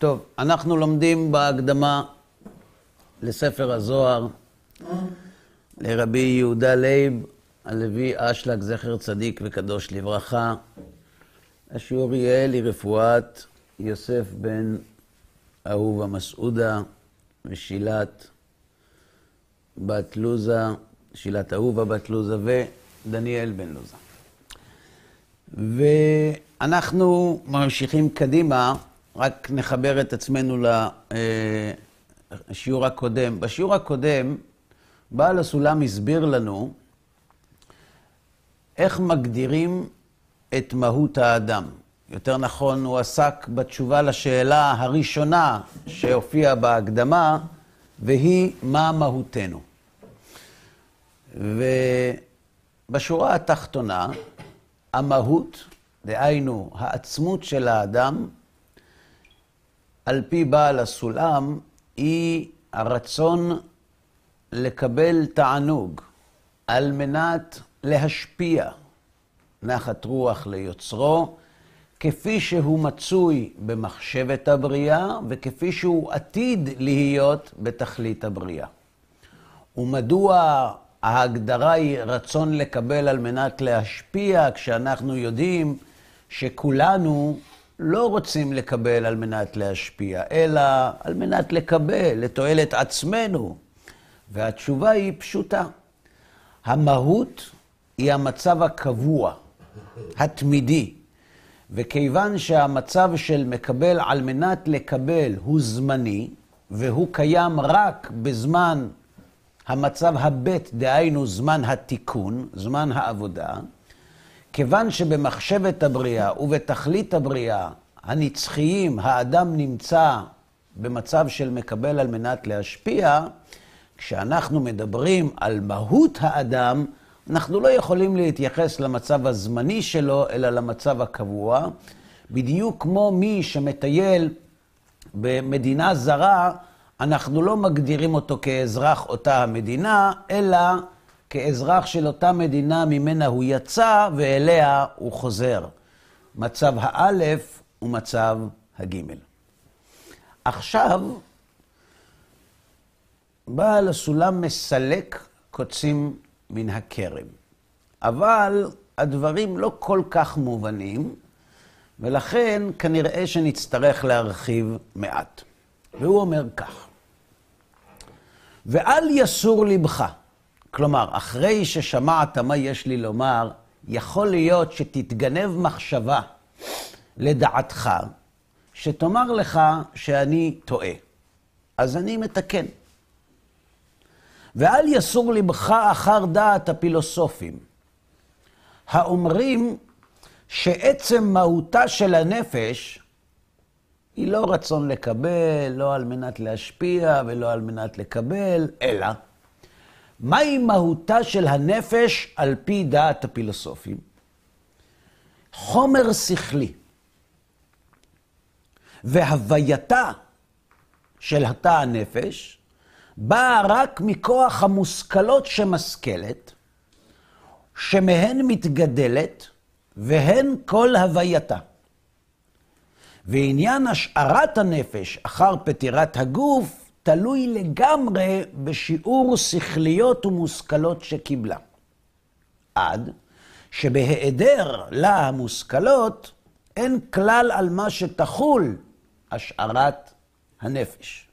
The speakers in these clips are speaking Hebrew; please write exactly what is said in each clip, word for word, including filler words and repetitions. טוב, אנחנו לומדים בהקדמה לספר הזוהר לרבי יהודה לייב, הלוי אשלג, זכר צדיק וקדוש לברכה. השיעור יהיה לרפואת יוסף בן אהובה מסעודה ושילת בת לוזה, שילת אהובה בת לוזה ודניאל בן לוזה. ואנחנו ממשיכים קדימה, רק נחבר את עצמנו לשיעור הקודם. בשיעור הקודם, בעל הסולם הסביר לנו איך מגדירים את מהות האדם. יותר נכון, הוא עסק בתשובה לשאלה הראשונה שהופיעה בהקדמה, והיא מה מהותנו. ובשורה התחתונה, המהות, דהיינו העצמות של האדם, על פי בעל הסולם, היא הרצון לקבל תענוג על מנת להשפיע נחת רוח ליוצרו, כפי שהוא מצוי במחשבת הבריאה וכפי שהוא עתיד להיות בתכלית הבריאה. ומדוע ההגדרה היא רצון לקבל על מנת להשפיע, כשאנחנו יודעים שכולנו לא רוצים לקבל על מנת להשפיע, אלא על מנת לקבל, לתועלת עצמנו? והתשובה היא פשוטה. המהות היא המצב הקבוע, התמידי. וכיוון שהמצב של מקבל על מנת לקבל הוא זמני, והוא קיים רק בזמן המצב הבית, דהיינו זמן התיקון, זמן העבודה, כיוון שבמחשבת הבריאה ובתכלית הבריאה הנצחיים, האדם נמצא במצב של מקבל על מנת להשפיע, כשאנחנו מדברים על מהות האדם, אנחנו לא יכולים להתייחס למצב הזמני שלו, אלא למצב הקבוע. בדיוק כמו מי שמטייל במדינה זרה, אנחנו לא מגדירים אותו כאזרח אותה המדינה, אלא כאזרח של אותה מדינה ממנה הוא יצא ואליה הוא חוזר. מצב האלף ומצב הגימל. עכשיו, בעל הסולם מסלק קוצים מן הכרם. אבל הדברים לא כל כך מובנים, ולכן כנראה שנצטרך להרחיב מעט. והוא אומר כך: ואל יסור לבך. כלומר, אחרי ששמעת מה יש לי לומר, יכול להיות שתתגנב מחשבה לדעתך, שתאמר לך שאני טועה. אז אני מתקן. ואל יסור לבך אחר דעת הפילוסופים, האומרים שעצם מהותה של הנפש היא לא רצון לקבל, לא על מנת להשפיע ולא על מנת לקבל, אלא מהי מהותה של הנפש על פי דעת הפילוסופים? חומר שכלי, והווייתה של התא הנפש באה רק מכוח המושכלות שמשכלת, שמהן מתגדלת, והן כל הווייתה. ועניין השארת הנפש אחר פטירת הגוף תלוי לגמרי בשיעור שכליות ומושכלות שקיבלה. עד שבהיעדר לה המושכלות אין כלל על מה שתחול השארת הנפש.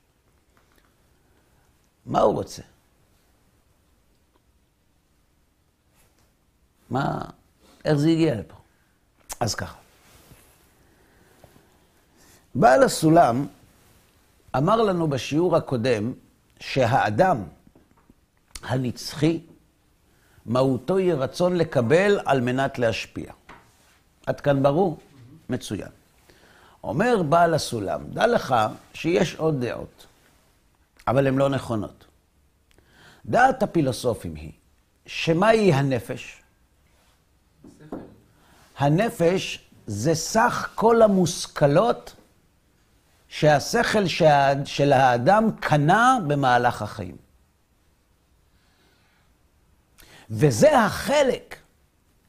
מה הוא רוצה? מה, איך זה הגיע לפה? אז ככה. בעל הסולם אמר לנו בשיעור הקודם שהאדם הנצחי, מהותו היא רצון לקבל על מנת להשפיע. עד כאן ברור? Mm-hmm. מצוין. אומר בעל הסולם, דע לך שיש עוד דעות, אבל הן לא נכונות. דעת הפילוסופים היא, שמהי הנפש? הנפש זה סך כל המושכלות שהשכל של האדם קנה במהלך החיים. וזה החלק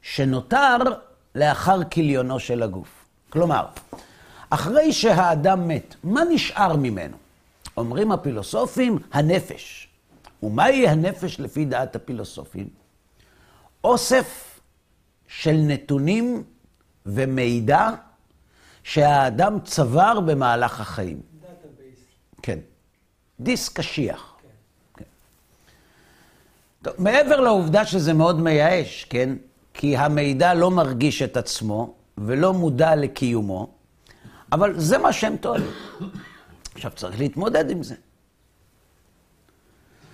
שנותר לאחר כליונו של הגוף. כלומר, אחרי שהאדם מת, מה נשאר ממנו? אומרים הפילוסופים, הנפש. ומהי הנפש לפי דעת הפילוסופים? אוסף של נתונים ומידע שהאדם צבר במהלך החיים. דאטאבייס. כן. דיסק קשיח. כן. כן. טוב, מעבר לעובדה שזה מאוד מייאש, כן? כי המידע לא מרגיש את עצמו ולא מודע לקיומו, אבל זה מה שהם טוענים. עכשיו צריך להתמודד עם זה.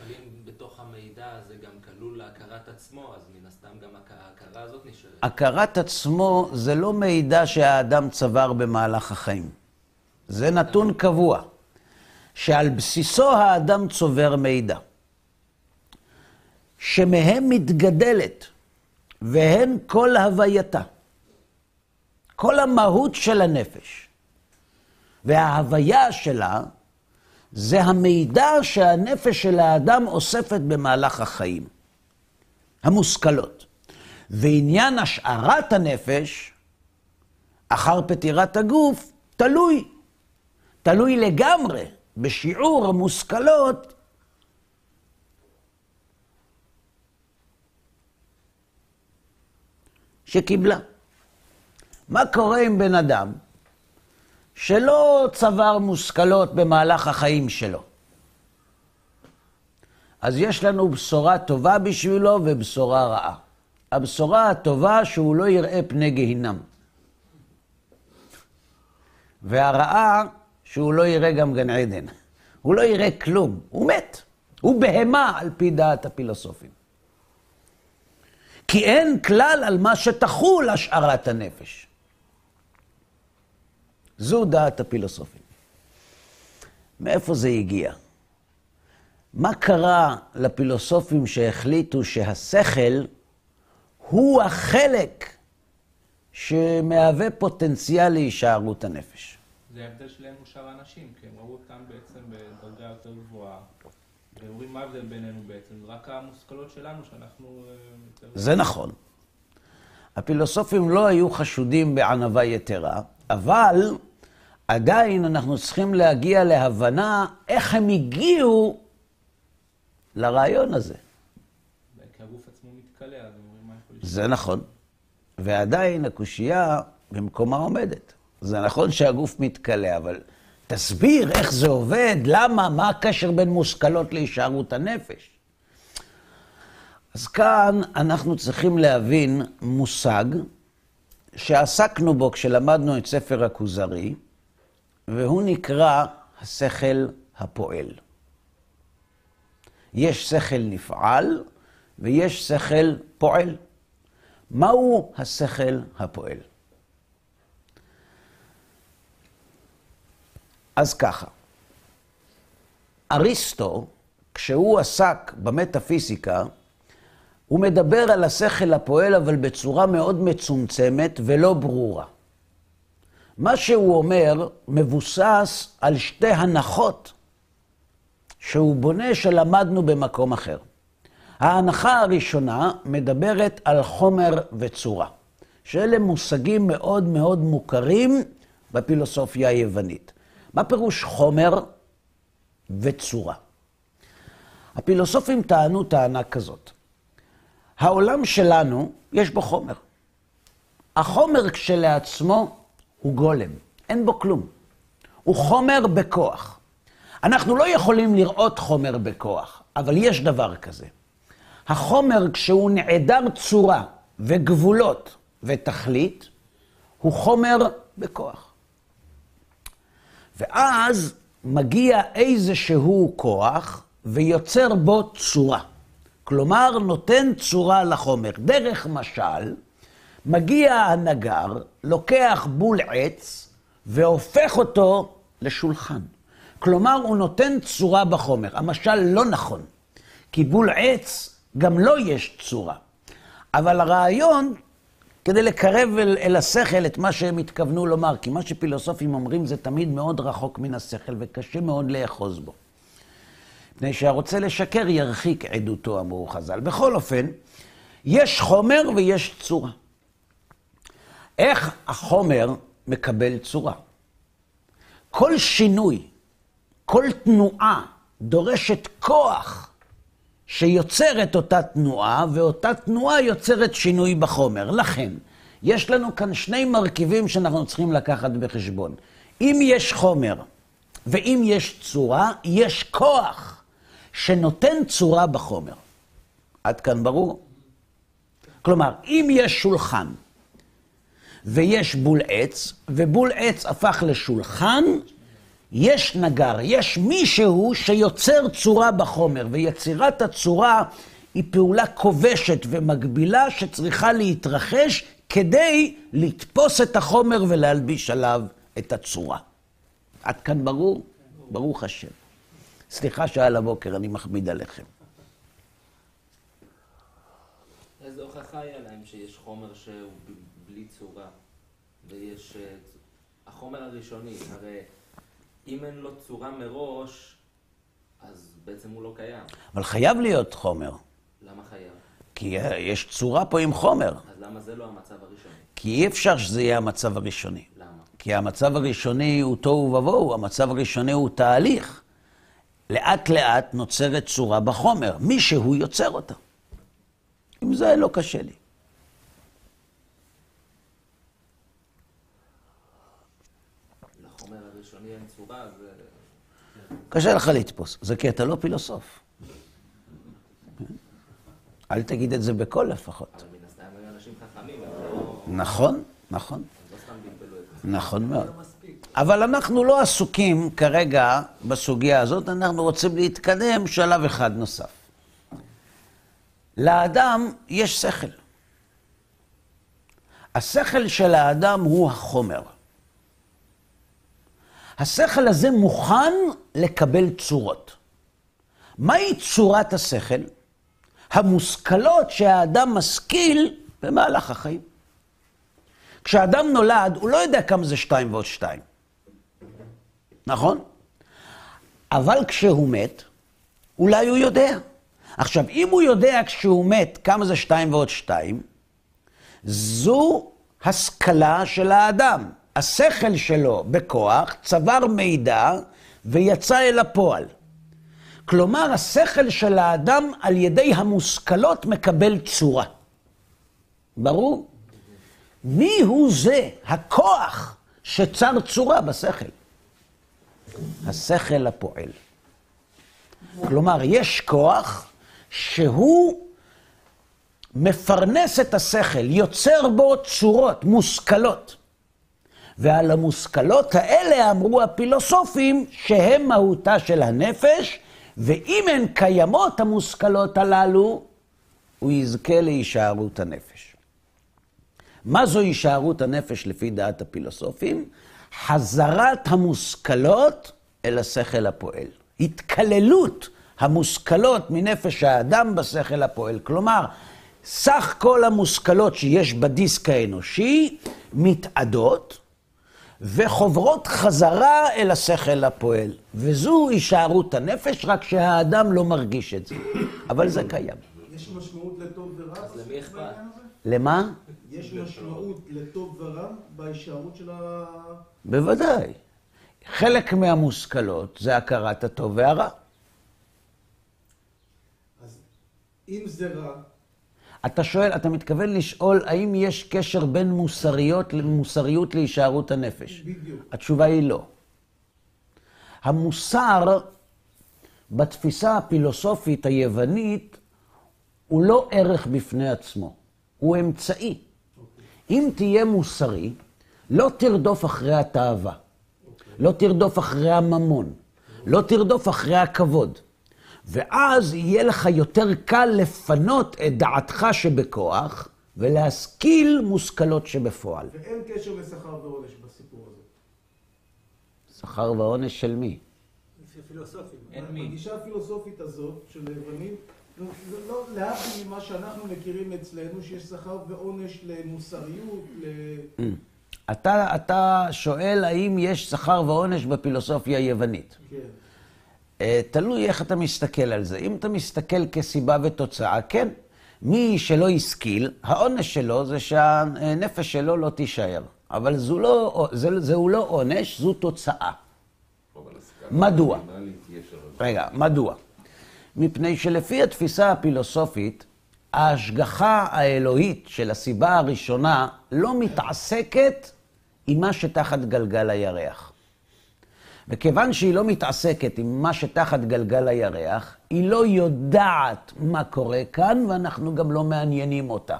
אבל אם בתוך המידע זה גם כלול להכרת עצמו, אז מן הסתם גם ההכרה הזאת נשארת. הכרת עצמו זה לא מידע שהאדם צבר במהלך החיים. זה נתון קבוע, שעל בסיסו האדם צובר מידע, שמהם מתגדלת, והן כל הווייתה. כל המהות של הנפש וההוויה שלה זה המידע שהנפש של האדם אוספת במהלך החיים המושכלות. ועניין השארת הנפש אחר פטירת הגוף תלוי, תלוי לגמרי בשיעור המושכלות שקיבלה. מה קורה עם בן אדם שלא צבר מושכלות במהלך החיים שלו? אז יש לנו בשורה טובה בשבילו ובשורה רעה. הבשורה הטובה שהוא לא יראה פני גיהינם. והרעה שהוא לא יראה גם גן עדן. הוא לא יראה כלום, הוא מת. הוא בהמה על פי דעת הפילוסופים. כי אין כלל על מה שתחול השארת הנפש. זו דעת הפילוסופים. מאיפה זה הגיע? מה קרה לפילוסופים שהחליטו שהשכל הוא החלק שמהווה פוטנציאל להישארות הנפש? זה ההבדל שלהם מושאר האנשים, כי הם ראו אותם בעצם בדרגה יותר גבוהה. ואומרים מה הבדל בינינו בעצם, רק המושכלות שלנו שאנחנו... זה נכון. הפילוסופים לא היו חשודים בענווה יתרה, אבל עדיין אנחנו צריכים להגיע להבנה איך הם הגיעו לרעיון הזה. כי הגוף עצמו מתקלה, אז אומרים מה יכול להיות. זה נכון. ועדיין הקושייה במקומה עומדת. זה נכון שהגוף מתקלה, אבל תסביר איך זה עובד, למה, מה הקשר בין מושכלות להישארות הנפש. אז כאן אנחנו צריכים להבין מושג שעסקנו בו כשלמדנו את ספר אקוזרי, והוא נקרא השכל הפועל. יש שכל נפעל ויש שכל פועל. מהו השכל הפועל? אז ככה, אריסטו, כשהוא עסק במטאפיזיקה, הוא מדבר על השכל הפועל, אבל בצורה מאוד מצומצמת ולא ברורה. מה שהוא אומר מבוסס על שתי הנחות שהוא בונה שלמדנו במקום אחר. ההנחה הראשונה מדברת על חומר וצורה, שאלה מושגים מאוד מאוד מוכרים בפילוסופיה היוונית. מה פירוש חומר וצורה? הפילוסופים טענו טענה כזאת. העולם שלנו יש בו חומר. החומר כשלעצמו הוא גולם, אין בו כלום. הוא חומר בכוח. אנחנו לא יכולים לראות חומר בכוח, אבל יש דבר כזה. החומר כשהוא נעדר צורה וגבולות ותכלית, הוא חומר בכוח. ואז מגיע איזשהו כוח ויוצר בו צורה. כלומר, נותן צורה לחומר. דרך משל, מגיע הנגר, לוקח בול עץ והופך אותו לשולחן. כלומר, הוא נותן צורה בחומר. המשל לא נכון, כי בול עץ גם לא יש צורה. אבל הרעיון, כדי לקרב אל, אל השכל את מה שהם התכוונו לומר, כי מה שפילוסופים אומרים זה תמיד מאוד רחוק מן השכל וקשה מאוד לאחוז בו. מפני שהרוצה לשקר ירחיק עדותו, אמרו חז"ל. בכל אופן, יש חומר ויש צורה. איך החומר מקבל צורה? כל שינוי, כל תנועה דורשת כוח שיוצרת אותה תנועה, ואותה תנועה יוצרת שינוי בחומר. לכן, יש לנו כאן שני מרכיבים שאנחנו צריכים לקחת בחשבון. אם יש חומר ואם יש צורה, יש כוח שנותן צורה בחומר. עד כאן ברור? כלומר, אם יש שולחן ויש בול עץ, ובול עץ הפך לשולחן, יש נגר, יש מישהו שיוצר צורה בחומר, ויצירת הצורה היא פעולה כובשת ומגבילה שצריכה להתרחש כדי לתפוס את החומר ולהלביש עליו את הצורה. עד כאן ברור? ברוך השם. סליחה שעל הבוקר אני מחמיד עליכם. איזו הוכחה היה להם שיש חומר שהוא בלי צורה, ויש החומר הראשוני, הרי אם אין לו צורה מראש, אז בעצם הוא לא קיים. אבל חייב להיות חומר. למה חייב? כי יש צורה פה עם חומר. אז למה זה לא המצב הראשוני? כי אי אפשר שזה יהיה המצב הראשוני. למה? כי המצב הראשוני הוא תוהו ובוהו, המצב הראשוני הוא תהליך. לאט לאט נוצרת צורה בחומר, מישהו יוצר אותה. עם זה לא קשה לי. קשה לך לתפוס, זה כי אתה לא פילוסוף. אל תגיד את זה בקול לפחות. אבל מן הסתם היו אנשים חכמים, אבל לא... נכון, נכון. לא סתם בלבלו את זה. נכון מאוד. אבל אנחנו לא עסוקים כרגע בסוגיה הזאת, אנחנו רוצים להתקדם שלב אחד נוסף. לאדם יש שכל. השכל של האדם הוא החומר. השכל הזה מוכן לקבל צורות. מהי צורת השכל? המושכלות שהאדם משכיל במהלך החיים. כשאדם נולד, הוא לא יודע כמה זה שתיים ועוד שתיים. נכון? אבל כשהוא מת, אולי הוא יודע. עכשיו, אם הוא יודע כשהוא מת כמה זה שתיים ועוד שתיים, זו השכלה של האדם. השכל שלו בכוח צבר מידע ויצא אל הפועל. כלומר, השכל של האדם על ידי המושכלות מקבל צורה. ברור? מי הוא זה, הכוח שצר צורה בשכל? השכל הפועל. כלומר, יש כוח שהוא מפרנס את השכל, יוצר בו צורות, מושכלות. ועל המושכלות האלה אמרו הפילוסופים שהם מהותה של הנפש, ואם הן קיימות המושכלות הללו, הוא יזכה להישארות הנפש. מה זו הישארות הנפש לפי דעת הפילוסופים? חזרת המושכלות אל השכל הפועל. התקללות המושכלות מנפש האדם בשכל הפועל. כלומר, סך כל המושכלות שיש בדיסק האנושי מתעדות, וחוברות חזרה אל השכל הפועל. וזו הישארות הנפש, רק שהאדם לא מרגיש את זה. אבל זה קיים. יש משמעות לטוב ורע? אז למי אכפת? למה? יש משמעות לטוב ורע בהישארות של ה... בוודאי. חלק מהמושכלות זה הכרת הטוב והרע. אז אם זה רע... אתה שואל, אתה מתכוון לשאול, האם יש קשר בין מוסריות למוסריות להישארות הנפש? בדיוק. התשובה היא לא. המוסר, בתפיסה הפילוסופית היוונית, הוא לא ערך בפני עצמו, הוא אמצעי. Okay. אם תהיה מוסרי, לא תרדוף אחרי התאווה, okay. לא תרדוף אחרי הממון, okay. לא תרדוף אחרי הכבוד. ואז יהיה לך יותר קל לפנות את דעתך שבכוח, ולהשכיל מושכלות שבפועל. ואין קשר לשכר ועונש בסיפור הזה. שכר ועונש של מי? של פילוסופים. אין מי. הגישה הפילוסופית הזאת של היוונים, זה לא להבדיל ממה שאנחנו מכירים אצלנו, שיש שכר ועונש למוסריות, ל... אתה, אתה שואל האם יש שכר ועונש בפילוסופיה היוונית. כן. תלוי איך אתה מסתכל על זה. אם אתה מסתכל כסיבה ותוצאה, כן. מי שלא ישכיל, העונש שלו זה שהנפש שלו לא תישאר. אבל זהו לא, לא עונש, זו תוצאה. מדוע? רגע, מדוע? מפני שלפי התפיסה הפילוסופית, ההשגחה האלוהית של הסיבה הראשונה לא מתעסקת עם מה שתחת גלגל הירח. וכיוון שהיא לא מתעסקת עם מה שתחת גלגל הירח, היא לא יודעת מה קורה כאן, ואנחנו גם לא מעניינים אותה.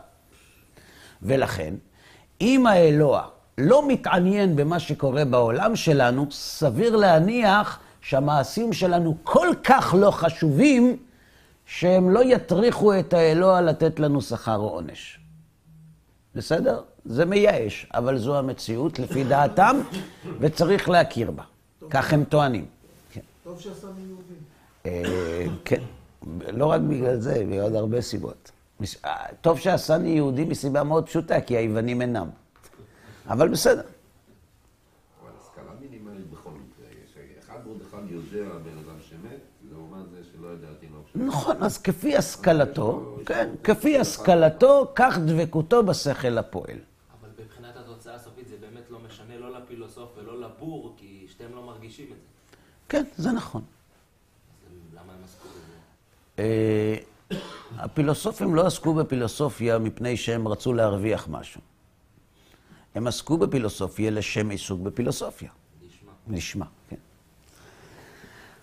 ולכן, אם האלוה לא מתעניין במה שקורה בעולם שלנו, סביר להניח שהמעשים שלנו כל כך לא חשובים, שהם לא יטריחו את האלוה לתת לנו שכר או עונש. בסדר? זה מייאש, אבל זו המציאות לפי דעתם, וצריך להכיר בה. כך הם טוענים. טוב שעשנו יהודים. כן, לא רק בגלל זה, בעוד הרבה סיבות. טוב שעשני יהודי מסיבה מאוד פשוטה, כי היוונים אינם. אבל בסדר. אבל השכלה מינימלית בכל מקרה. שאחד עוד אחד יודע בן אדם שמת, לעומת זה שלא יודע תינוק שמת. נכון, אז כפי השכלתו, כן, כפי השכלתו, כך דבקותו בשכל הפועל. אבל בבחינת התוצאה הסופית זה באמת לא משנה לא לפילוסוף ולא לבור, כי שתיהם לא מרגישים את זה. כן, זה נכון. אז למה הם עסקו בזה? הפילוסופים לא עסקו בפילוסופיה מפני שהם רצו להרוויח משהו. הם עסקו בפילוסופיה לשם עיסוק בפילוסופיה. נשמע. נשמע, כן.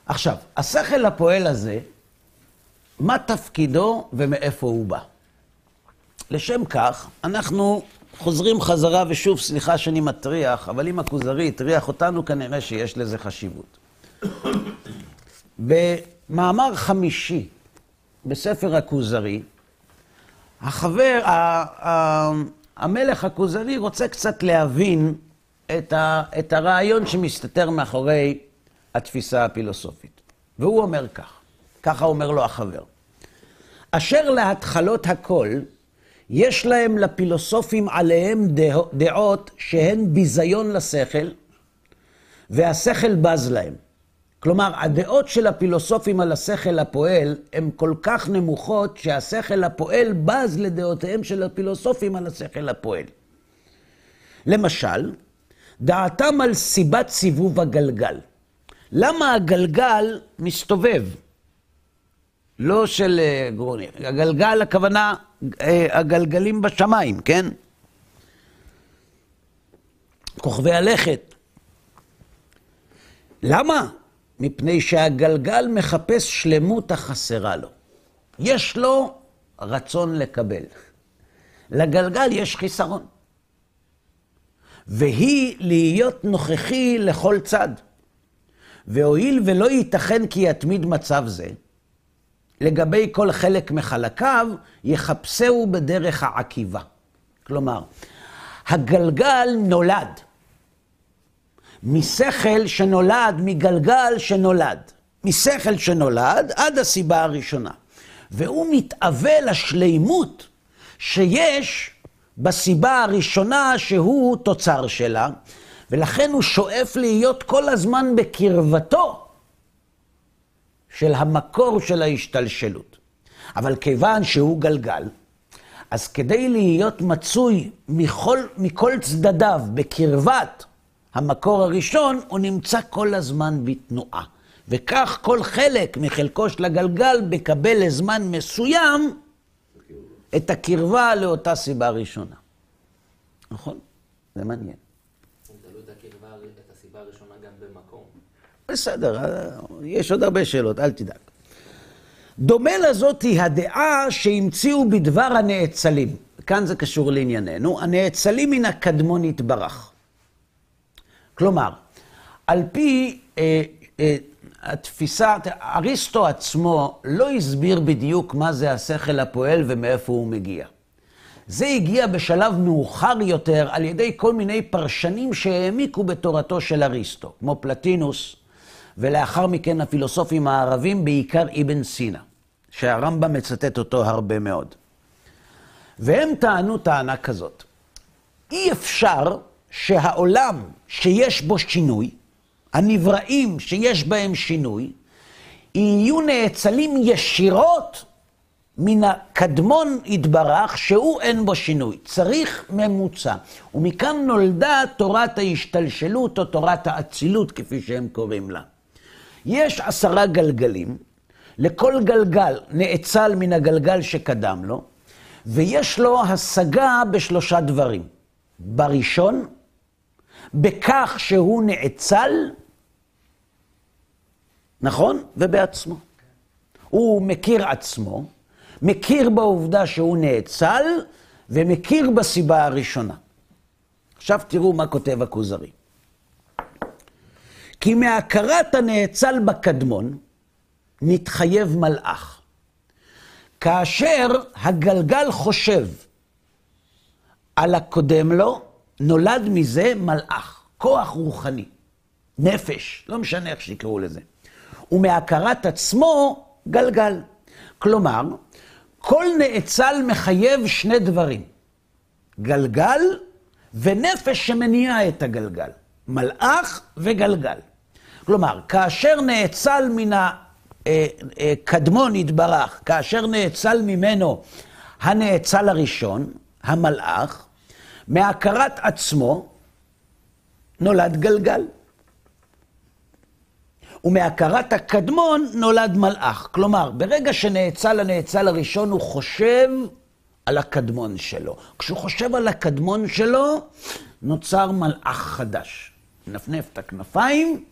עכשיו, השכל הפועל הזה, מה תפקידו ומאיפה הוא בא? לשם כך, אנחנו חוזרים חזרה, ושוב, סליחה שאני מטריח, אבל אם אקוזרי יטריח אותנו, כנראה שיש לזה חשיבות. במאמר חמישי, בספר אקוזרי, החבר, המלך אקוזרי רוצה קצת להבין את, ה, את הרעיון שמסתתר מאחורי התפיסה הפילוסופית. והוא אומר כך, ככה אומר לו החבר. אשר להתחלות הכל, יש להם לפילוסופים עליהם דעות שהן ביזיון לשכל, והשכל בז להם. כלומר, הדעות של הפילוסופים על השכל הפועל הן כל כך נמוכות שהשכל הפועל בז לדעותיהם של הפילוסופים על השכל הפועל. למשל, דעתם על סיבת סיבוב הגלגל. למה הגלגל מסתובב? לא של גרוני. הגלגל, הכוונה, הגלגלים בשמיים, כן? כוכבי הלכת. למה? מפני שהגלגל מחפש שלמות החסרה לו. יש לו רצון לקבל. לגלגל יש חיסרון. והיא להיות נוכחי לכל צד. והואיל ולא ייתכן כי יתמיד מצב זה, לגבי כל חלק מחלקיו, יחפשהו בדרך העקיבה. כלומר, הגלגל נולד. משכל שנולד, מגלגל שנולד, משכל שנולד עד הסיבה הראשונה. והוא מתאווה לשלימות שיש בסיבה הראשונה שהוא תוצר שלה, ולכן הוא שואף להיות כל הזמן בקרבתו של המקור של ההשתלשלות. אבל כיוון שהוא גלגל, אז כדי להיות מצוי מכל, מכל צדדיו בקרבת המקור הראשון, הוא נמצא כל הזמן בתנועה. וכך כל חלק מחלקו של הגלגל מקבל לזמן מסוים את הקרבה לאותה סיבה ראשונה. נכון? זה מעניין. הוא תלו את הקרבה, את הסיבה הראשונה גם במקום. בסדר, יש עוד הרבה שאלות, אל תדאג. דומה לזאת היא הדעה שהמציאו בדבר הנאצלים. כאן זה קשור לענייננו. הנאצלים מן הקדמון התברך. כלומר, על פי אה, אה, התפיסה, אריסטו עצמו לא הסביר בדיוק מה זה השכל הפועל ומאיפה הוא מגיע. זה הגיע בשלב מאוחר יותר על ידי כל מיני פרשנים שהעמיקו בתורתו של אריסטו, כמו פלטינוס, ולאחר מכן הפילוסופים הערבים, בעיקר איבן סינה, שהרמב"ם מצטט אותו הרבה מאוד. והם טענו טענה כזאת. אי אפשר שהעולם שיש בו שינוי, הנבראים שיש בהם שינוי, יהיו נאצלים ישירות מן הקדמון התברך שהוא אין בו שינוי. צריך ממוצע. ומכאן נולדה תורת ההשתלשלות או תורת האצילות כפי שהם קוראים לה. יש עשרה גלגלים, לכל גלגל נאצל מן הגלגל שקדם לו, ויש לו השגה בשלושה דברים. בראשון, בכך שהוא נאצל, נכון? ובעצמו. הוא מכיר עצמו, מכיר בעובדה שהוא נאצל, ומכיר בסיבה הראשונה. עכשיו תראו מה כותב אקוזרי. כי מהכרת הנאצל בקדמון, נתחייב מלאך. כאשר הגלגל חושב על הקודם לו, נולד מזה מלאך, כוח רוחני, נפש, לא משנה איך שיקראו לזה. ומהכרת עצמו גלגל. כלומר, כל נאצל מחייב שני דברים, גלגל ונפש שמניע את הגלגל, מלאך וגלגל. כלומר, כאשר נאצל מן הקדמון יתברך, כאשר נאצל ממנו הנאצל הראשון, המלאך, מהכרת עצמו נולד גלגל. ומהכרת הקדמון נולד מלאך. כלומר, ברגע שנאצל הנאצל הראשון, הוא חושב על הקדמון שלו. כשהוא חושב על הקדמון שלו, נוצר מלאך חדש. נפנף את הכנפיים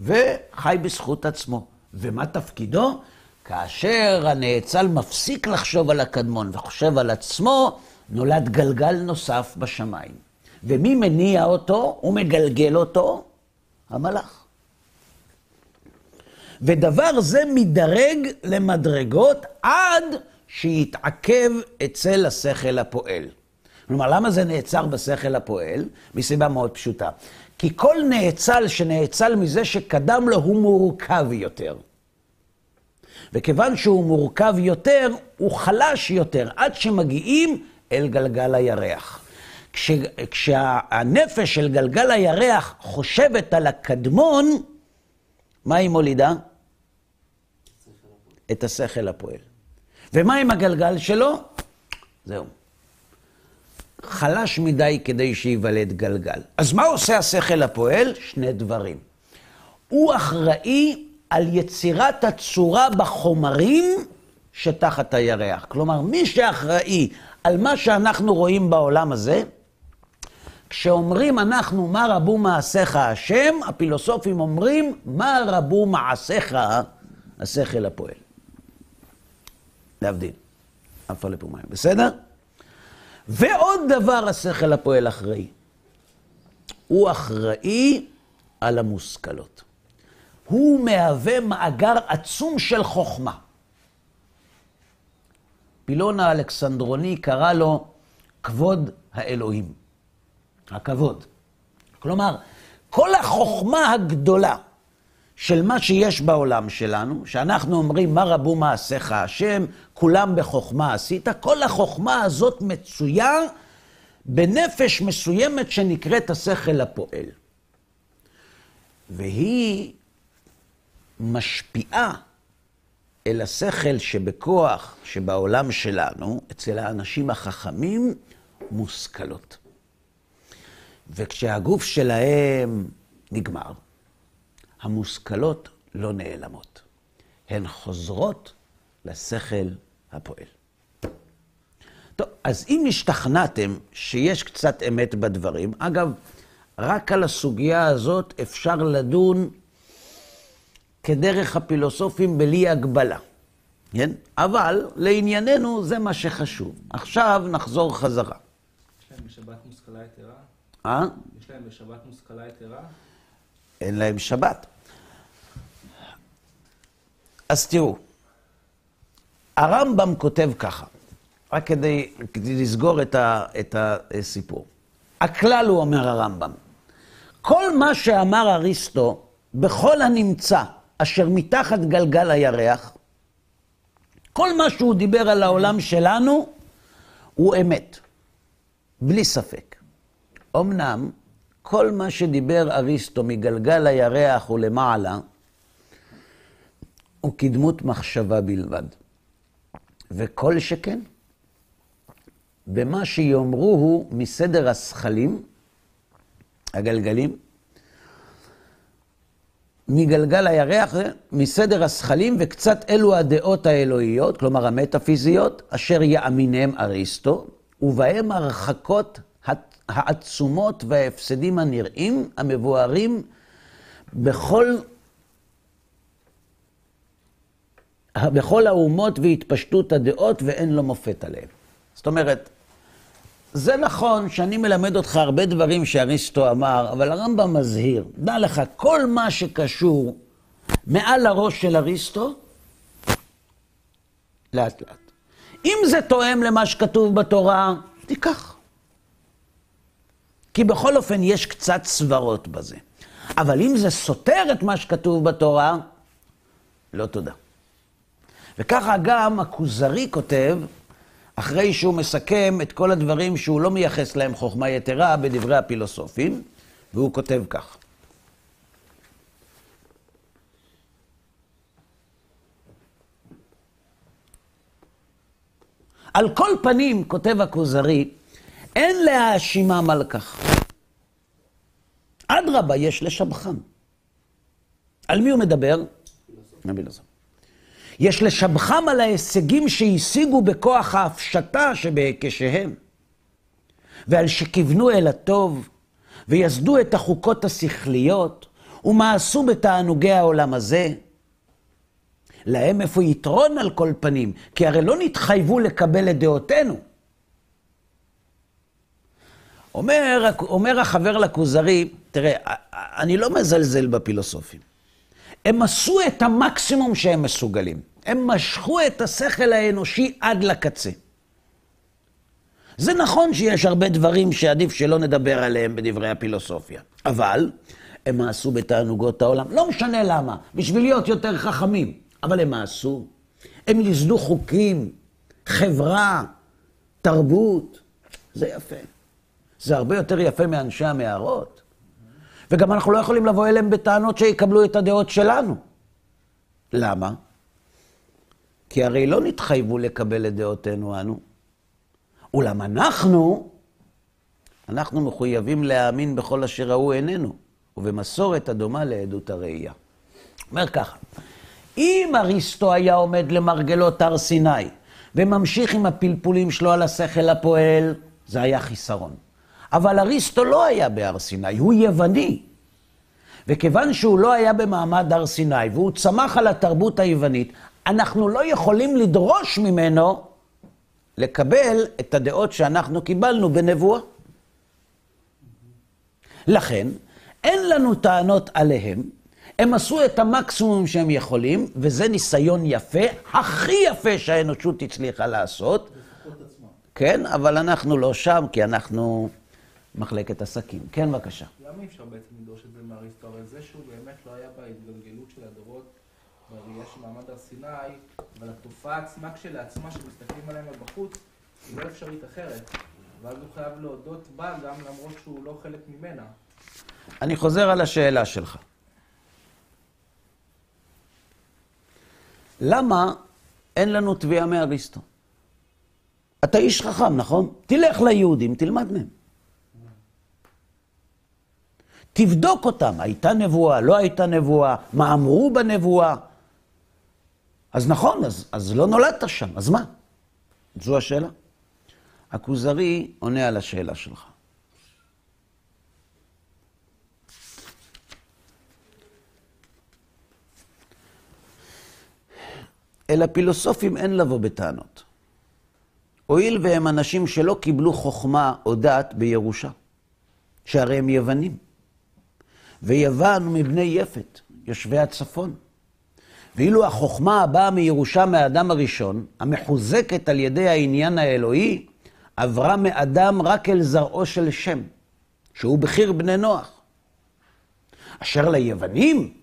וחי בזכות עצמו. ומה תפקידו? כאשר הנאצל מפסיק לחשוב על הקדמון וחושב על עצמו, נולד גלגל נוסף בשמיים. ומי מניע אותו ומגלגל אותו? המלאך. ודבר זה מדרג למדרגות עד שיתעכב אצל השכל הפועל. כלומר, למה זה נעצר בשכל הפועל? מסיבה מאוד פשוטה. כי כל נאצל שנאצל מזה שקדם לו הוא מורכב יותר. וכיוון שהוא מורכב יותר, הוא חלש יותר, עד שמגיעים אל גלגל הירח. כש, כשהנפש של גלגל הירח חושבת על הקדמון, מה היא מולידה? את השכל הפועל. ומה עם הגלגל שלו? זהו. חלש מדי כדי שיוולד גלגל. אז מה עושה השכל הפועל? שני דברים. הוא אחראי על יצירת הצורה בחומרים שתחת הירח. כלומר, מי שאחראי על מה שאנחנו רואים בעולם הזה, כשאומרים אנחנו מה רבו מעשיך השם, הפילוסופים אומרים מה רבו מעשיך השכל הפועל. להבדיל. אף על פי מים. בסדר? ועוד דבר השכל הפועל אחראי. הוא אחראי על המושכלות. הוא מהווה מאגר עצום של חוכמה. פילון האלכסנדרוני קרא לו כבוד האלוהים. הכבוד. כלומר, כל החוכמה הגדולה של מה שיש בעולם שלנו, שאנחנו אומרים מה רבו מעשיך השם, כולם בחוכמה עשית, כל החוכמה הזאת מצויה בנפש מסוימת שנקראת השכל הפועל. והיא משפיעה אל השכל שבכוח שבעולם שלנו, אצל האנשים החכמים, מושכלות. וכשהגוף שלהם נגמר, המושכלות לא נעלמות. הן חוזרות לשכל הפועל. טוב, אז אם השתכנעתם שיש קצת אמת בדברים, אגב, רק על הסוגיה הזאת אפשר לדון כדרך הפילוסופים בלי הגבלה. כן? אבל לענייננו זה מה שחשוב. עכשיו נחזור חזרה. יש להם בשבת מושכלה יתרה? אה? יש להם בשבת מושכלה יתרה? אין להם שבת. אז תראו, הרמב"ם כותב ככה, רק כדי, כדי לסגור את, ה, את הסיפור. הכלל הוא אומר הרמב"ם, כל מה שאמר אריסטו, בכל הנמצא אשר מתחת גלגל הירח, כל מה שהוא דיבר על העולם שלנו, הוא אמת, בלי ספק. אמנם, כל מה שדיבר אריסטו מגלגל הירח ולמעלה, הוא קדמות מחשבה בלבד. וכל שכן, במה שיאמרו הוא מסדר השכלים, הגלגלים, מגלגל הירח, מסדר השכלים וקצת אלו הדעות האלוהיות, כלומר המטאפיזיות, אשר יאמיניהם אריסטו, ובהם הרחקות העצומות וההפסדים הנראים המבוארים בכל בכל האומות והתפשטות הדעות ואין לו מופת עליהם. זאת אומרת, זה נכון שאני מלמד אותך הרבה דברים שאריסטו אמר, אבל הרמב"ם מזהיר, דע לך, כל מה שקשור מעל הראש של אריסטו, לאט לאט. אם זה תואם למה שכתוב בתורה, תיקח. כי בכל אופן יש קצת סברות בזה. אבל אם זה סותר את מה שכתוב בתורה, לא תודה. וככה גם אקוזרי כותב, אחרי שהוא מסכם את כל הדברים שהוא לא מייחס להם חוכמה יתרה בדברי הפילוסופים, והוא כותב כך. על כל פנים, כותב אקוזרי, אין להאשימם על כך. אדרבה, יש לשבחם. על מי הוא מדבר? פילוסופים. יש לשבחם על ההישגים שהשיגו בכוח ההפשטה שבהיקשיהם, ועל שכיוונו אל הטוב, ויסדו את החוקות השכליות, ומעשו בתענוגי העולם הזה. להם איפה יתרון על כל פנים, כי הרי לא נתחייבו לקבל את דעותינו. אומר, אומר החבר לקוזרי, תראה, אני לא מזלזל בפילוסופים. הם עשו את המקסימום שהם מסוגלים. הם משכו את השכל האנושי עד לקצה. זה נכון שיש הרבה דברים שעדיף שלא נדבר עליהם בדברי הפילוסופיה. אבל הם עשו בתענוגות העולם. לא משנה למה, בשביל להיות יותר חכמים. אבל הם עשו. הם יסדו חוקים, חברה, תרבות. זה יפה. זה הרבה יותר יפה מאנשי המערות. וגם אנחנו לא יכולים לבוא אליהם בטענות שיקבלו את הדעות שלנו. למה? כי הרי לא נתחייבו לקבל את דעותינו אנו. אולם אנחנו, אנחנו מחויבים להאמין בכל אשר ראו עינינו, ובמסורת הדומה לעדות הראייה. אומר ככה, אם אריסטו היה עומד למרגלות הר סיני, וממשיך עם הפלפולים שלו על השכל הפועל, זה היה חיסרון. אבל אריסטו לא היה בהר סיני, הוא יווני. וכיוון שהוא לא היה במעמד הר סיני, והוא צמח על התרבות היוונית, אנחנו לא יכולים לדרוש ממנו לקבל את הדעות שאנחנו קיבלנו בנבואה. לכן, אין לנו טענות עליהם, הם עשו את המקסימום שהם יכולים, וזה ניסיון יפה, הכי יפה שהאנושות הצליחה לעשות. כן, אבל אנחנו לא שם, כי אנחנו... מחלקת עסקים. כן, בבקשה. למה אי אפשר בעצם לדרוש את זה מאריסטו? הרי זה שהוא באמת לא היה בהתגלגלות של הדורות, בראייה של מעמד הר סיני, אבל התופעה עצמה כשלעצמה שמסתכלים עליהם בחוץ, היא לא אפשרית אחרת. ואז הוא חייב להודות בה גם למרות שהוא לא חלק ממנה. אני חוזר על השאלה שלך. למה אין לנו תביעה מאריסטו? אתה איש חכם, נכון? תלך ליהודים, תלמד מהם. תבדוק אותם, הייתה נבואה, לא הייתה נבואה, מה אמרו בנבואה. אז נכון, אז, אז לא נולדת שם, אז מה? זו השאלה. אקוזרי עונה על השאלה שלך. אל הפילוסופים אין לבוא בטענות. הואיל והם אנשים שלא קיבלו חוכמה או דת בירושה, שהרי הם יוונים. ויוון מבני יפת, יושבי הצפון. ואילו החוכמה הבאה מירושה מהאדם הראשון, המחוזקת על ידי העניין האלוהי, עברה מאדם רק אל זרעו של שם, שהוא בחיר בני נוח. אשר ליוונים,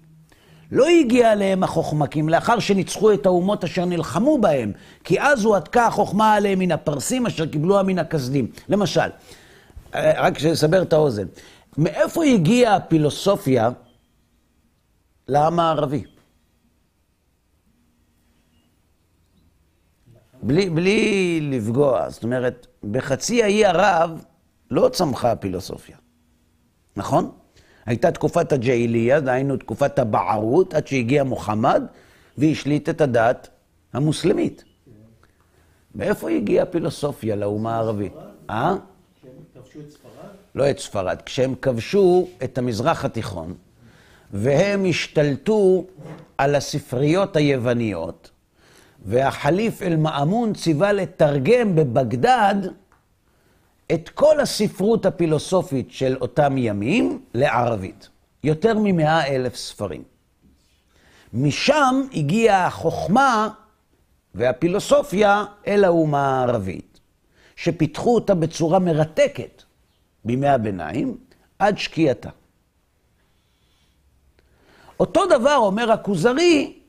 לא הגיעה להם החוכמה, כי אם לאחר שניצחו את האומות אשר נלחמו בהם, כי אז הוא עתקה החוכמה עליהם מן הפרסים אשר קיבלוה מן הכסדים. למשל, רק שסבר את האוזן, מאיפה הגיעה הפילוסופיה לעם הערבי? בלי, בלי לפגוע, זאת אומרת, בחצי האי ערב לא צמחה הפילוסופיה, נכון? הייתה תקופת הג'איליה, דהיינו תקופת הבערות, עד שהגיע מוחמד והשליט את הדת המוסלמית. מאיפה הגיעה הפילוסופיה לאומה הערבית? אה? כשהם כבשו את ספרד? לא את ספרד, כשהם כבשו את המזרח התיכון, והם השתלטו על הספריות היווניות, והחליף אל מאמון ציווה לתרגם בבגדד את כל הספרות הפילוסופית של אותם ימים לערבית. יותר ממאה אלף ספרים. משם הגיעה החוכמה והפילוסופיה אל האומה הערבית, שפיתחו אותה בצורה מרתקת בימי הביניים עד שקיעתה. אותו דבר, אומר אקוזרי,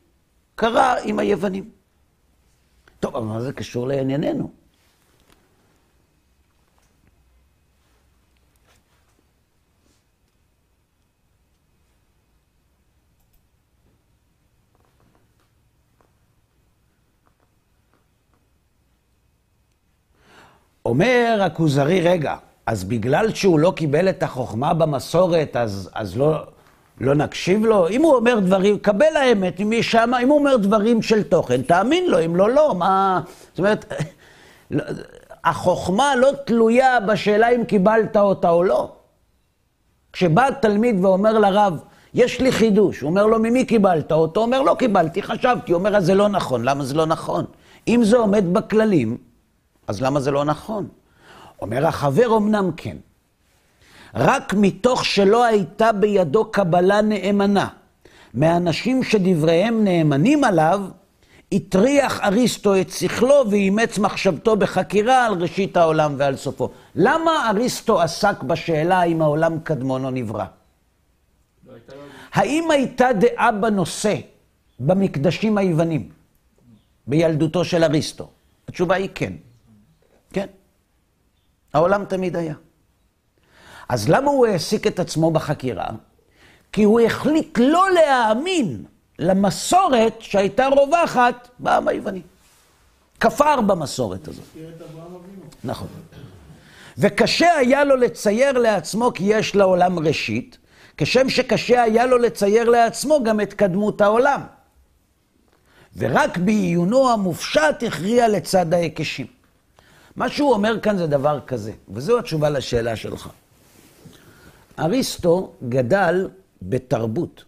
קרה עם היוונים. טוב, אבל מה זה קשור לענייננו? אומר אקוזרי, רגע, אז בגלל שהוא לא קיבל את החוכמה במסורת, אז, אז לא, לא נקשיב לו? אם הוא אומר דברים, קבל האמת, אם, שם, אם הוא אומר דברים של תוכן, תאמין לו, אם לא, לא, מה... זאת אומרת, החוכמה לא תלויה בשאלה אם קיבלת אותה או לא. כשבא תלמיד ואומר לרב, יש לי חידוש, הוא אומר לו, ממי קיבלת אותו? הוא אומר, לא קיבלתי, חשבתי, הוא אומר, אז זה לא נכון, למה זה לא נכון? אם זה עומד בכללים, אז למה זה לא נכון? אומר החבר, אמנם כן. רק מתוך שלא הייתה בידו קבלה נאמנה, מהאנשים שדבריהם נאמנים עליו, התריח אריסטו את שכלו ואימץ מחשבתו בחקירה על ראשית העולם ועל סופו. למה אריסטו עסק בשאלה אם העולם קדמון או נברא? לא הייתה... האם הייתה דעה בנושא במקדשים היוונים, בילדותו של אריסטו? התשובה היא כן. כן. העולם תמיד היה. אז למה הוא העסיק את עצמו בחקירה? כי הוא החליט לא להאמין למסורת שהייתה רווחת בעם היווני. כפר במסורת הזאת. נכון. וקשה היה לו לצייר לעצמו כי יש לעולם ראשית, כשם שקשה היה לו לצייר לעצמו גם את קדמות העולם. ורק בעיונו המופשט הכריע לצד ההיקשים. מה שהוא אומר כאן זה דבר כזה, וזו התשובה לשאלה שלך. אריסטו גדל בתרבות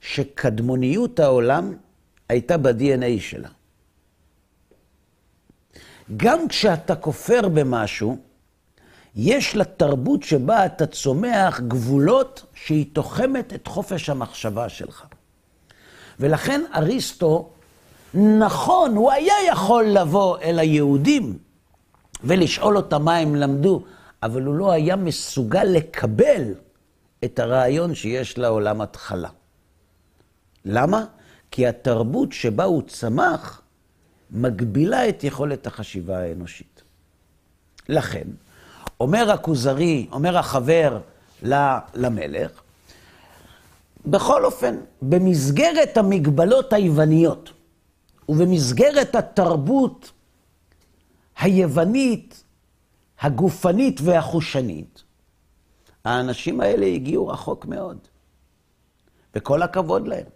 שקדמוניות העולם הייתה ב-די אן איי שלה. גם כשאתה כופר במשהו, יש לתרבות שבה אתה צומח גבולות שהיא תוחמת את חופש המחשבה שלך. ולכן אריסטו, נכון, הוא היה יכול לבוא אל היהודים ולשאול אותם מה הם למדו, אבל הוא לא היה מסוגל לקבל את הרעיון שיש לעולם התחלה. למה? כי התרבות שבה הוא צמח מגבילה את יכולת החשיבה האנושית. לכן, אומר אקוזרי, אומר החבר למלך, בכל אופן, במסגרת המגבלות היווניות, ובמסגרת התרבות היוונית, הגופנית והחושנית, האנשים האלה הגיעו רחוק מאוד. וכל הכבוד להם.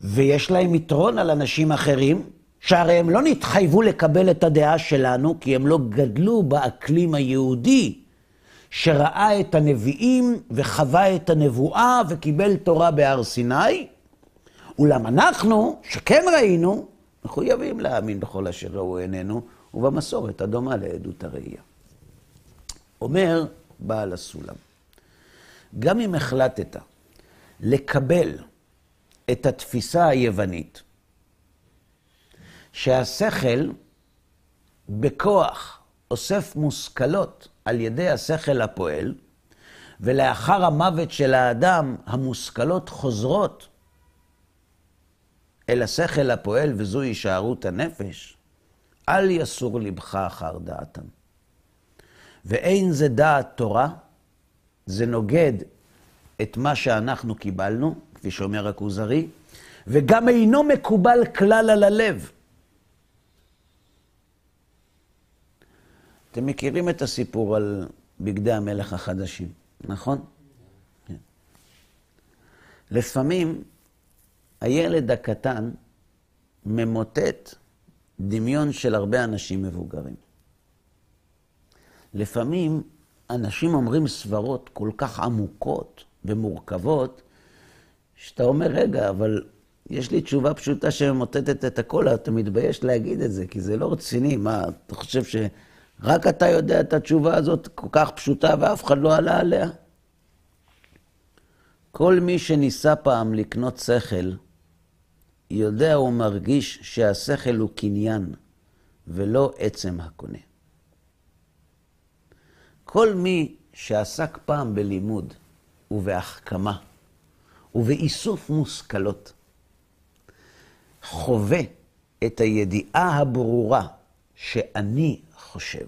ויש להם יתרון על אנשים אחרים, שהרי הם לא נתחייבו לקבל את הדעה שלנו, כי הם לא גדלו באקלים היהודי, שראה את הנביאים וחווה את הנבואה וקיבל תורה בהר סיני, אולם אנחנו, שכן ראינו, מחויבים להאמין בכל אשר ראו עינינו, ובמסורת הדומה לעדות הראייה. אומר בעל הסולם, גם אם החלטת לקבל את התפיסה היוונית, שהשכל בכוח אוסף מושכלות על ידי השכל הפועל, ולאחר המוות של האדם המושכלות חוזרות אל השכל הפועל, וזו הישארות הנפש, אל יסור לבך אחר דעתם. ואין זה דעת תורה, זה נוגד את מה שאנחנו קיבלנו, כפי שאומר אקוזרי, וגם אינו מקובל כלל על הלב. אתם מכירים את הסיפור על בגדי המלך החדשים. נכון? כן. לפעמים הילד הקטן ממוטט דמיון של הרבה אנשים מבוגרים. לפעמים אנשים אומרים סברות כל כך עמוקות ומורכבות, שאתה אומר, רגע, אבל יש לי תשובה פשוטה שממוטטת את הכל, אתה מתבייש להגיד את זה, כי זה לא רציני. מה, אתה חושב שרק אתה יודע את התשובה הזאת כל כך פשוטה ואף אחד לא עלה עליה? כל מי שניסה פעם לקנות שכל, יודע או מרגיש שהשכל הוא קניין, ולא עצם הקונה. כל מי שעסק פעם בלימוד ובהחכמה ובאיסוף מושכלות, חווה את הידיעה הברורה שאני חושב,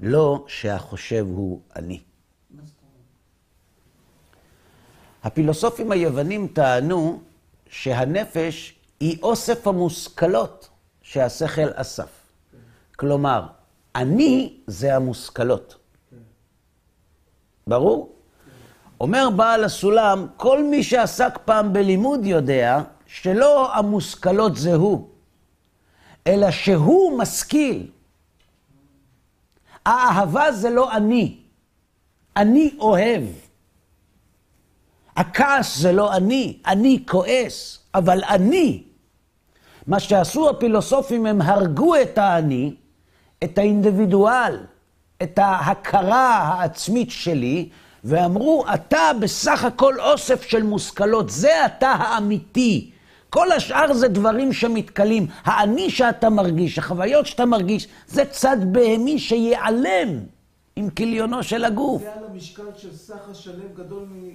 לא שהחושב הוא אני. הפילוסופים היוונים טענו שהנפש היא אוסף המושכלות שהשכל אסף. כלומר, אני זה המושכלות. ברור? אומר בעל הסולם, כל מי שעסק פעם בלימוד יודע שלא המושכלות זה הוא, אלא שהוא משכיל. האהבה זה לא אני, אני אוהב. הכעס זה לא אני, אני כועס, אבל אני. מה שעשו הפילוסופים, הם הרגו את האני, את האינדיבידואל, את ההכרה העצמית שלי, ואמרו, אתה בסך הכל אוסף של מושכלות, זה אתה האמיתי. כל השאר זה דברים שמתקלים. האני שאתה מרגיש, החוויות שאתה מרגיש, זה צד בהמי שיעלם עם כליונו של הגוף. זה על המשקל של סך השלם גדול מ...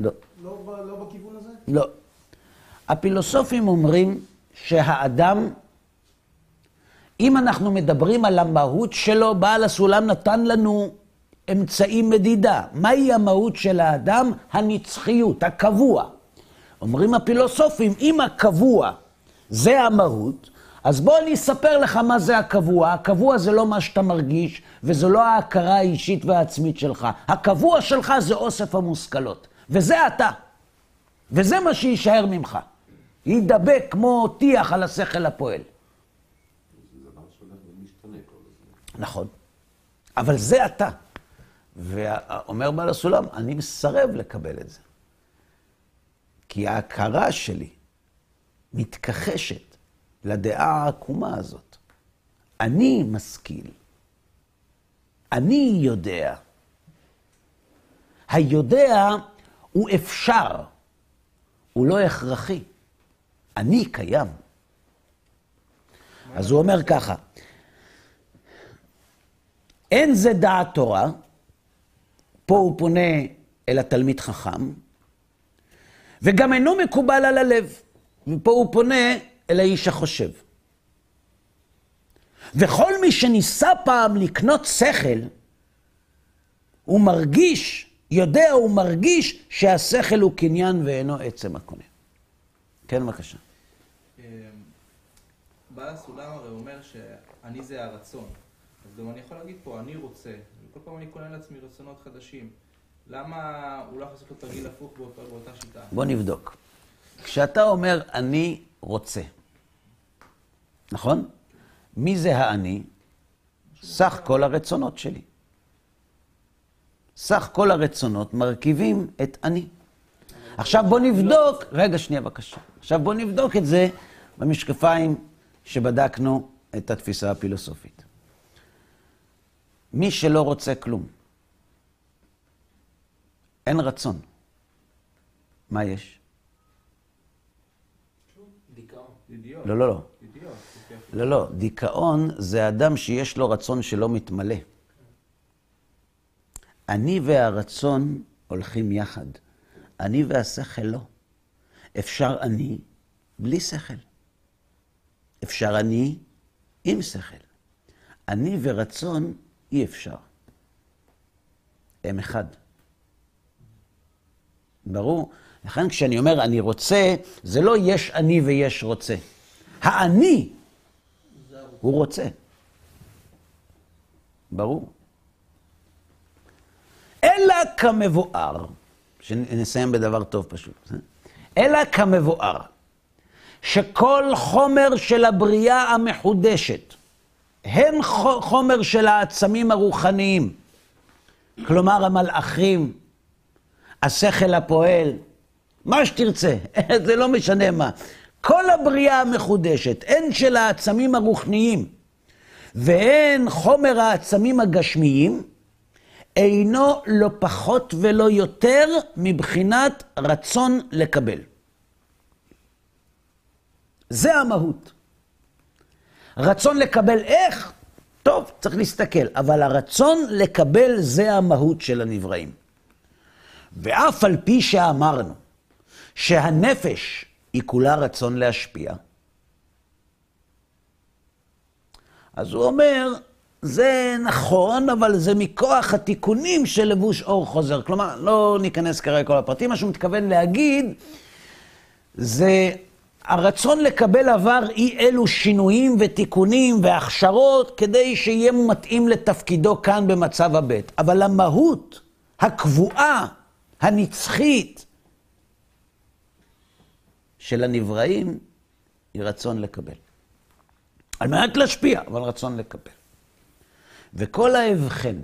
לא. לא, לא בכיוון הזה? לא. הפילוסופים אומרים שהאדם, אם אנחנו מדברים על המהות שלו, בעל הסולם נתן לנו אמצעי מדידה. מהי המהות של האדם? הנצחיות, הקבוע. אומרים הפילוסופים, אם הקבוע זה המהות, אז בוא אני אספר לך מה זה הקבוע. הקבוע זה לא מה שאתה מרגיש, וזה לא ההכרה האישית והעצמית שלך. הקבוע שלך זה אוסף המושכלות. וזה אתה, וזה מה שישאר ממך. ידבק כמו טיח על השכל הפועל. זה דבר שהולך ומשתנה כל הזמן. נכון, אבל זה אתה. ואומר בעל הסולם, אני מסרב לקבל את זה. כי ההכרה שלי מתכחשת לדעה העקומה הזאת. אני משכיל. אני יודע. היודע הוא אפשר, הוא לא הכרחי. אני קיים. אז הוא אומר ככה, אין זה דעת תורה, פה הוא פונה אל התלמיד חכם, וגם אינו מקובל על הלב, ופה הוא פונה אל האיש החושב. וכל מי שניסה פעם לקנות שכל, הוא מרגיש, יודע הוא מרגיש שהשכל הוא קניין ואינו עצם הקונה. כן, בבקשה. בעל הסולם הרי אומר שאני זה הרצון. אז גם אני יכול להגיד פה, אני רוצה. כל פעם אני קונה לעצמי רצונות חדשים. למה הוא לא יכול לעשות לו תרגיל הפוך באותה שיטה? בוא נבדוק. כשאתה אומר אני רוצה, נכון? מי זה האני? סך כל הרצונות שלי. סך כל הרצונות מרכיבים את אני. עכשיו בוא נבדוק, רגע שנייה בבקשה. עכשיו בוא נבדוק את זה במשקפיים שבדקנו את התפיסה הפילוסופית. מי שלא רוצה כלום, אין רצון. מה יש? דיכאון. לא, לא, לא. לא, לא. דיכאון זה אדם שיש לו רצון שלא מתמלא. אני והרצון הולכים יחד. אני והשכל לא. אפשר אני בלי שכל. אפשר אני עם שכל. אני ורצון אי אפשר. הם אחד. ברור? לכן כשאני אומר אני רוצה, זה לא יש אני ויש רוצה. האני הוא רוצה. ברור? אלא כמבואר, שנסיים בדבר טוב פשוט, אלא כמבואר, שכל חומר של הבריאה המחודשת, הם חומר של העצמים הרוחניים, כלומר המלאכים, השכל הפועל, מה שתרצה, זה לא משנה מה. כל הבריאה המחודשת, הן של העצמים הרוחניים, והן חומר העצמים הגשמיים, אינו לא פחות ולא יותר מבחינת רצון לקבל. זה המהות. רצון לקבל איך? טוב, צריך להסתכל, אבל הרצון לקבל זה המהות של הנבראים. ואף על פי שאמרנו שהנפש היא כולה רצון להשפיע, אז הוא אומר, זה נכון, אבל זה מכוח התיקונים של לבוש אור חוזר. כלומר, לא ניכנס כרגע כל הפרטים, מה שהוא מתכוון להגיד, זה הרצון לקבל עבר אי אלו שינויים ותיקונים והכשרות, כדי שיהיה מתאים לתפקידו כאן במצב הבית. אבל המהות הקבועה, הנצחית, של הנבראים, היא רצון לקבל. על מנת להשפיע, אבל רצון לקבל. וכל ההבחן,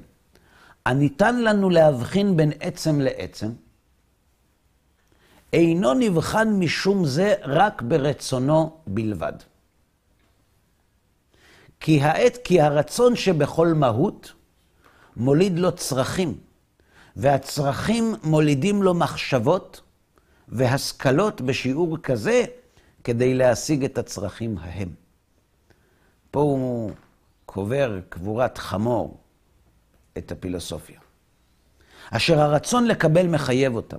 הניתן לנו להבחין בין עצם לעצם, אינו נבחן משום זה רק ברצונו בלבד. כי העת, כי הרצון שבכל מהות, מוליד לו צרכים, והצרכים מולידים לו מחשבות והשכלות בשיעור כזה, כדי להשיג את הצרכים ההם. פה הוא קובר קבורת חמור את הפילוסופיה. אשר הרצון לקבל מחייב אותם.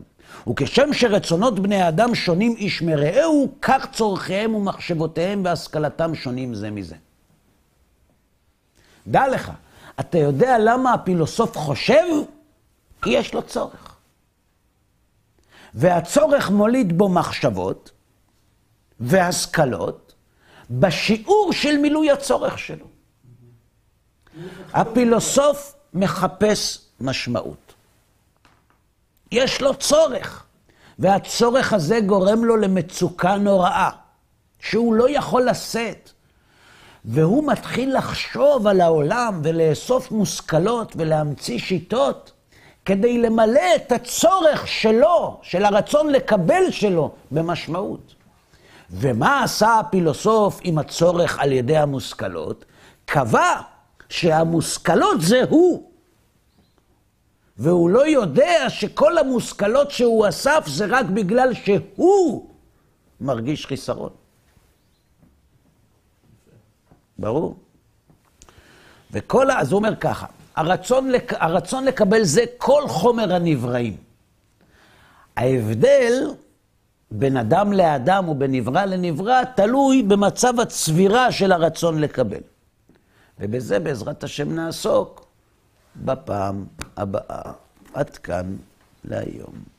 וכשם שרצונות בני האדם שונים איש מרעהו, כך צורכיהם ומחשבותיהם והשכלתם שונים זה מזה. דע לך, אתה יודע למה הפילוסוף חושב? כי יש לו צורך. והצורך מוליד בו מחשבות והשכלות, בשיעור של מילוי הצורך שלו. הפילוסוף מחפש משמעות. יש לו צורך, והצורך הזה גורם לו למצוקה נוראה, שהוא לא יכול לשאת, והוא מתחיל לחשוב על העולם ולאסוף מושכלות ולהמציא שיטות, כדי למלא את הצורך שלו, של הרצון לקבל שלו, במשמעות. ומה עשה הפילוסוף עם הצורך על ידי המושכלות? קבע שהמושכלות זה הוא. והוא לא יודע שכל המושכלות שהוא אסף זה רק בגלל שהוא מרגיש חיסרון. ברור? וכל, אז הוא אומר ככה, הרצון, לק, הרצון לקבל זה כל חומר הנבראים. ההבדל בין אדם לאדם ובנברא לנברא, תלוי במצב הצבירה של הרצון לקבל. ובזה בעזרת השם נעסוק בפעם הבאה. עד כאן להיום.